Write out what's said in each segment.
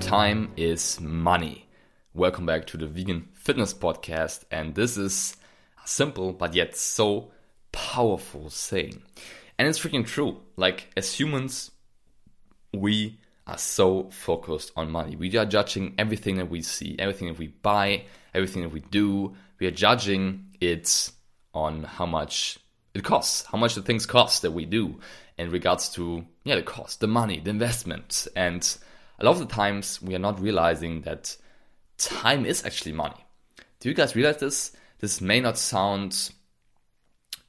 Time is money. Welcome back to the Vegan Fitness Podcast, and this is a simple but yet so powerful saying. And it's freaking true. Like, as humans, we are so focused on money. We are judging everything that we see, everything that we buy, everything that we do. We are judging it on how much it costs, how much the things cost that we do in regards to the cost, the money, the investment. And a lot of the times we are not realizing that time is actually money. Do you guys realize this? This may not sound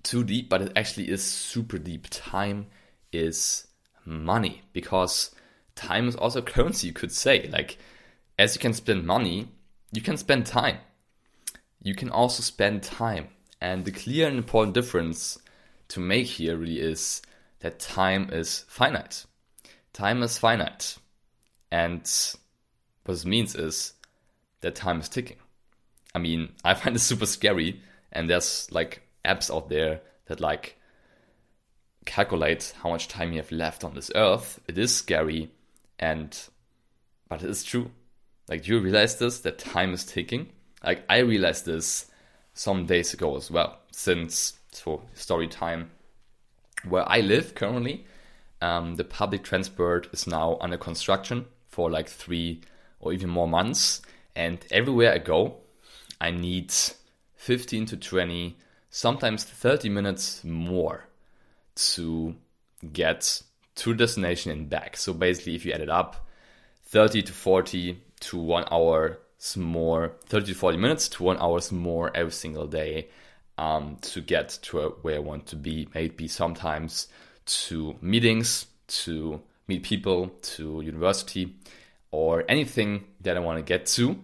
too deep, but it actually is super deep. Time is money, because time is also currency, you could say. Like, as you can spend money, you can spend time. You can also spend time. And the clear and important difference to make here really is that time is finite. Time is finite. And what this means is that time is ticking. I mean, I find this super scary, and there's like apps out there that like calculate how much time you have left on this earth. It is scary, but it is true. Like, do you realize this, that time is ticking? Like, I realized this some days ago as well, since, so story time, where I live currently, the public transport is now under construction for like 3 or even more months, and everywhere I go, I need 15 to 20, sometimes 30 minutes more to get to destination and back. So basically, if you add it up, 30 to 40 to 1 hour more, 30 to 40 minutes to 1 hour more every single day to get to where I want to be. Maybe sometimes to meetings, to meet people, to university, or anything that I want to get to.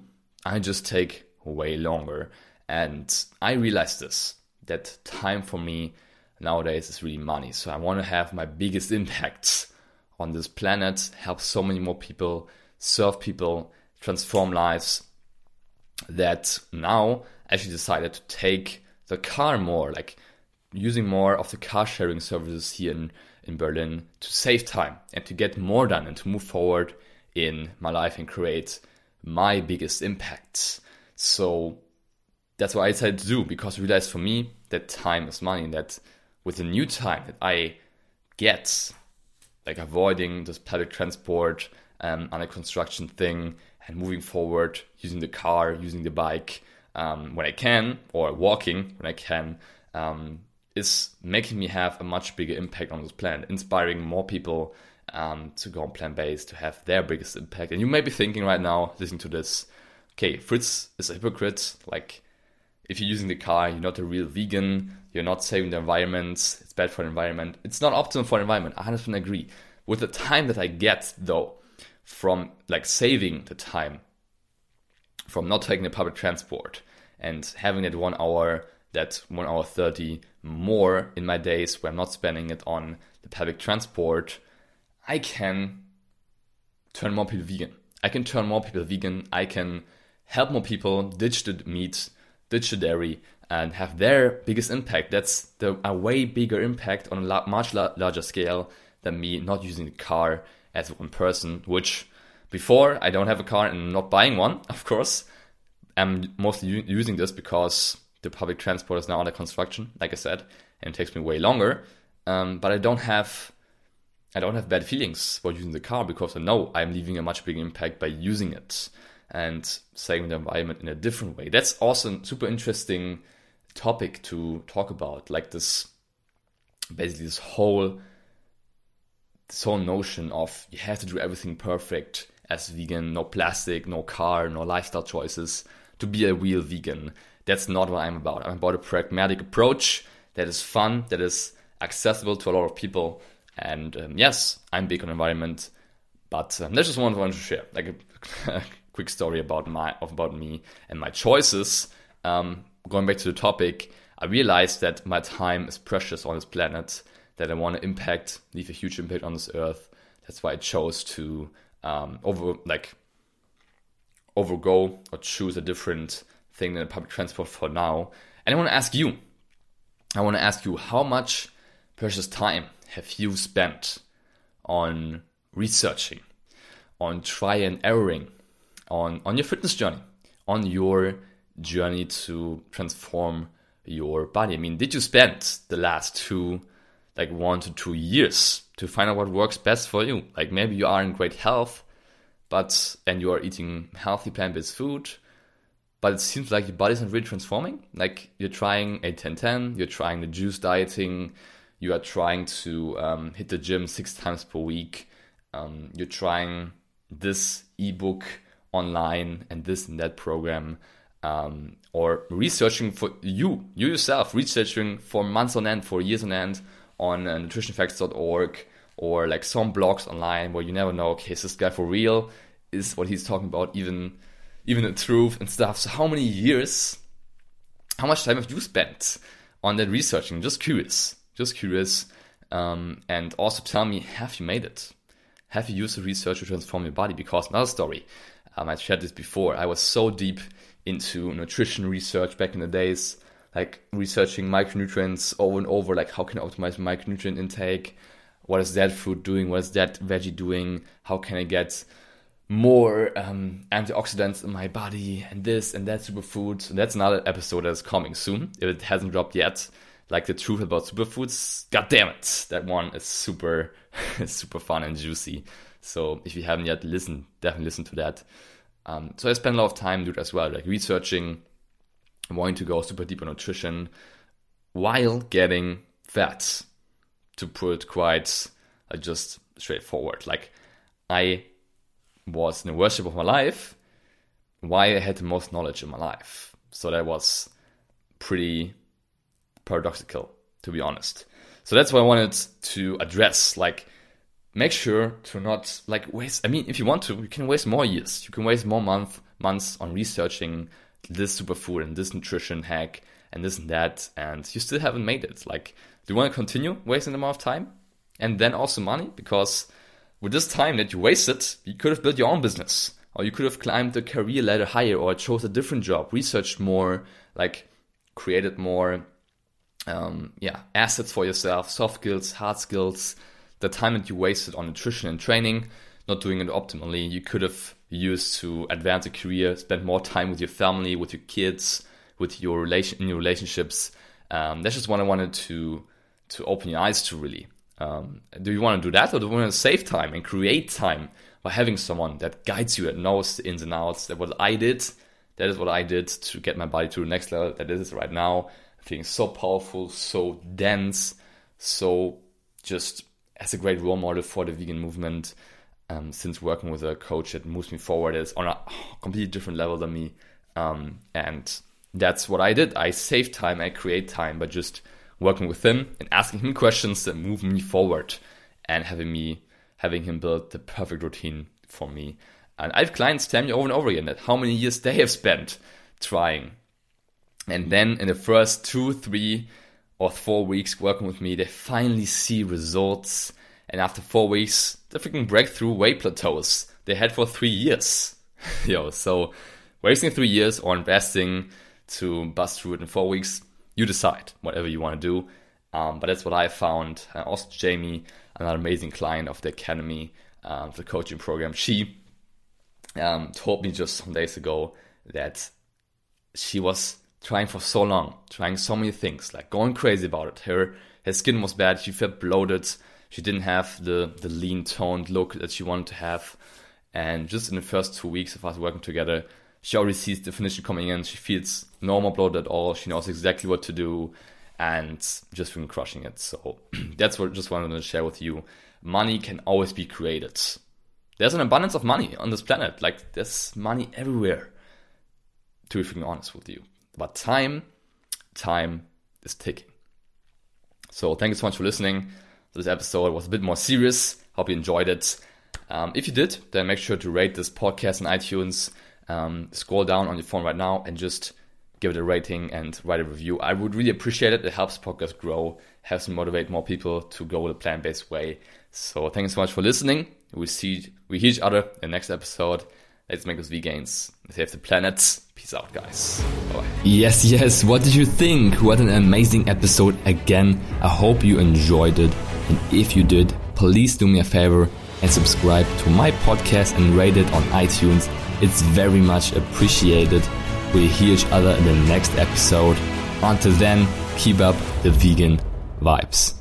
I just take way longer. And I realized this, that time for me nowadays is really money. So I want to have my biggest impact on this planet, help so many more people, serve people, transform lives, that now I actually decided to take the car more, like using more of the car sharing services here in Berlin to save time and to get more done and to move forward in my life and create my biggest impacts. So that's what I decided to do, because I realized for me that time is money, and that with the new time that I get, like avoiding this public transport, under construction thing, and moving forward, using the car, using the bike when I can, or walking when I can, is making me have a much bigger impact on this planet, inspiring more people to go on plant-based, to have their biggest impact. And you may be thinking right now, listening to this, okay, Fritz is a hypocrite. Like, if you're using the car, you're not a real vegan, you're not saving the environment, it's bad for the environment. It's not optimal for the environment, I 100% agree. With the time that I get, though, from like saving the time, from not taking the public transport and having that 1 hour 30 more in my days where I'm not spending it on the public transport, I can turn more people vegan. I can turn more people vegan. I can help more people ditch the meat, ditch the dairy, and have their biggest impact. That's a way bigger impact on a much larger scale than me not using the car as one person, which before I don't have a car and I'm not buying one, of course. I'm mostly using this because the public transport is now under construction, like I said, and it takes me way longer. But I don't have bad feelings for using the car, because I know I'm leaving a much bigger impact by using it and saving the environment in a different way. That's also a super interesting topic to talk about, like this, basically this whole notion of you have to do everything perfect as vegan, no plastic, no car, no lifestyle choices to be a real vegan. That's not what I'm about. I'm about a pragmatic approach that is fun, that is accessible to a lot of people. And yes, I'm big on environment, but that's just what I wanted to share. Like a quick story about me and my choices. Going back to the topic, I realized that my time is precious on this planet, that I want to leave a huge impact on this earth. That's why I chose to overgo or choose a different thing than public transport for now. And I want to ask you, how much precious time have you spent on researching, on try and erroring, on your fitness journey, on your journey to transform your body? I mean, did you spend the last 1 to 2 years to find out what works best for you? Like, maybe you are in great health, and you are eating healthy plant-based food, but it seems like your body's not really transforming. Like, you're trying 8-10-10, you're trying the juice dieting, you are trying to hit the gym 6 times per week, you're trying this ebook online and this and that program, or researching for yourself, researching for months on end, for years on end on nutritionfacts.org, or like some blogs online where you never know, okay, is this guy for real? Is what he's talking about even the truth and stuff? So how much time have you spent on that researching? Just curious. And also tell me, have you made it? Have you used the research to transform your body? Because another story, I shared this before, I was so deep into nutrition research back in the days, like researching micronutrients over and over, like how can I optimize my micronutrient intake? What is that fruit doing? What is that veggie doing? How can I get more antioxidants in my body, and this and that superfood? So that's another episode that's coming soon, if it hasn't dropped yet. Like the truth about superfoods, god damn it, that one is super, super fun and juicy. So if you haven't yet listened, definitely listen to that. So I spend a lot of time doing it as well, like researching, wanting to go super deep on nutrition while getting fat, to put it quite just straightforward. Like, I was in the worst shape of my life while I had the most knowledge in my life. So that was pretty paradoxical, to be honest. So that's what I wanted to address. Like, make sure to not waste. I mean, if you want to, you can waste more years, you can waste more months on researching this superfood and this nutrition hack and this and that, and you still haven't made it. Like, do you want to continue wasting the amount of time and then also money? Because with this time that you wasted, you could have built your own business, or you could have climbed the career ladder higher, or chose a different job, researched more, created more assets for yourself, soft skills, hard skills. The time that you wasted on nutrition and training, not doing it optimally, you could have used to advance a career, spend more time with your family, with your kids, with your relationships. That's just what I wanted to open your eyes to, really. Do you want to do that, or do you want to save time and create time by having someone that guides you, that knows the ins and outs? That is what I did to get my body to the next level. That is right now, feeling so powerful, so dense, so just as a great role model for the vegan movement, since working with a coach that moves me forward, is on a completely different level than me. And that's what I did. I saved time, I create time by just working with him and asking him questions that move me forward, and having him build the perfect routine for me. And I have clients tell me over and over again that how many years they have spent trying. And then in the first 2, 3, or 4 weeks working with me, they finally see results. And after 4 weeks, the freaking breakthrough weight plateaus they had for 3 years. Yo, so wasting 3 years or investing to bust through it in 4 weeks, you decide whatever you want to do. But that's what I found. And also Jamie, another amazing client of the academy, the coaching program, she told me just some days ago that she was trying for so long, trying so many things, like going crazy about it. Her skin was bad, she felt bloated, she didn't have the lean toned look that she wanted to have. And just in the first 2 weeks of us working together, she already sees the definition coming in, she feels no more bloated at all, she knows exactly what to do, and just been crushing it. So that's what I just wanted to share with you. Money can always be created. There's an abundance of money on this planet, like there's money everywhere, to be freaking honest with you. But time is ticking. So thank you so much for listening. This episode was a bit more serious. Hope you enjoyed it. If you did, then make sure to rate this podcast on iTunes. Scroll down on your phone right now and just give it a rating and write a review. I would really appreciate it. It helps podcasts grow, helps me motivate more people to go the plant-based way. So thank you so much for listening. We hear each other in the next episode. Let's make us vegans. Save the planet. Peace out, guys. Bye. Yes, yes. What did you think? What an amazing episode again. I hope you enjoyed it. And if you did, please do me a favor and subscribe to my podcast and rate it on iTunes. It's very much appreciated. We'll hear each other in the next episode. Until then, keep up the vegan vibes.